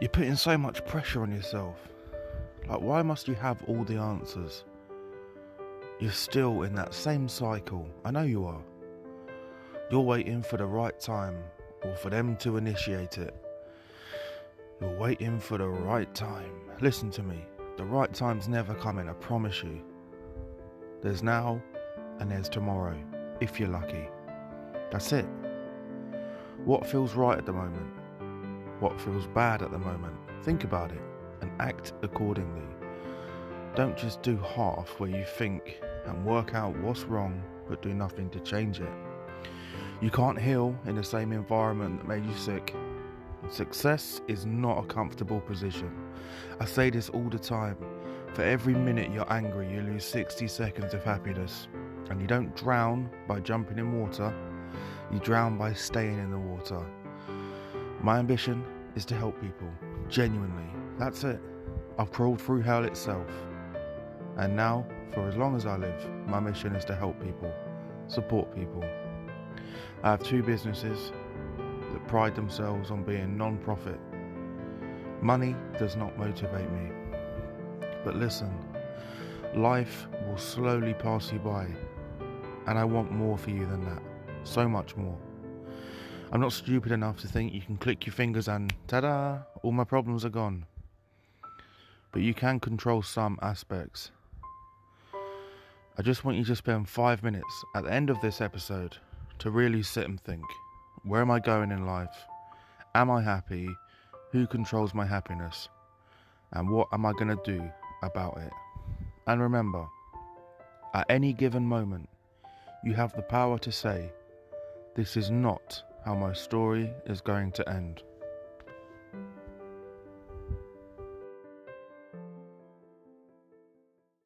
You're putting so much pressure on yourself. Like, why must you have all the answers? You're still in that same cycle. I know you are. You're waiting for the right time or for them to initiate it. You're waiting for the right time. Listen to me. The right time's never coming, I promise you. There's now and there's tomorrow, if you're lucky. That's it. What feels right at the moment? What feels bad at the moment? Think about it and act accordingly. Don't just do half where you think and work out what's wrong but do nothing to change it. You can't heal in the same environment that made you sick. Success is not a comfortable position. I say this all the time. For every minute you're angry, you lose 60 seconds of happiness. And you don't drown by jumping in water. You drown by staying in the water. My ambition is to help people. Genuinely. That's it. I've crawled through hell itself. And now, for as long as I live, my mission is to help people. Support people. I have two businesses that pride themselves on being non-profit. Money does not motivate me. But listen, life will slowly pass you by, and I want more for you than that. So much more. I'm not stupid enough to think you can click your fingers and ta-da, all my problems are gone. But you can control some aspects. I just want you to spend 5 minutes at the end of this episode to really sit and think. Where am I going in life? Am I happy? Who controls my happiness? And what am I going to do about it? And remember, at any given moment, you have the power to say, this is not how my story is going to end.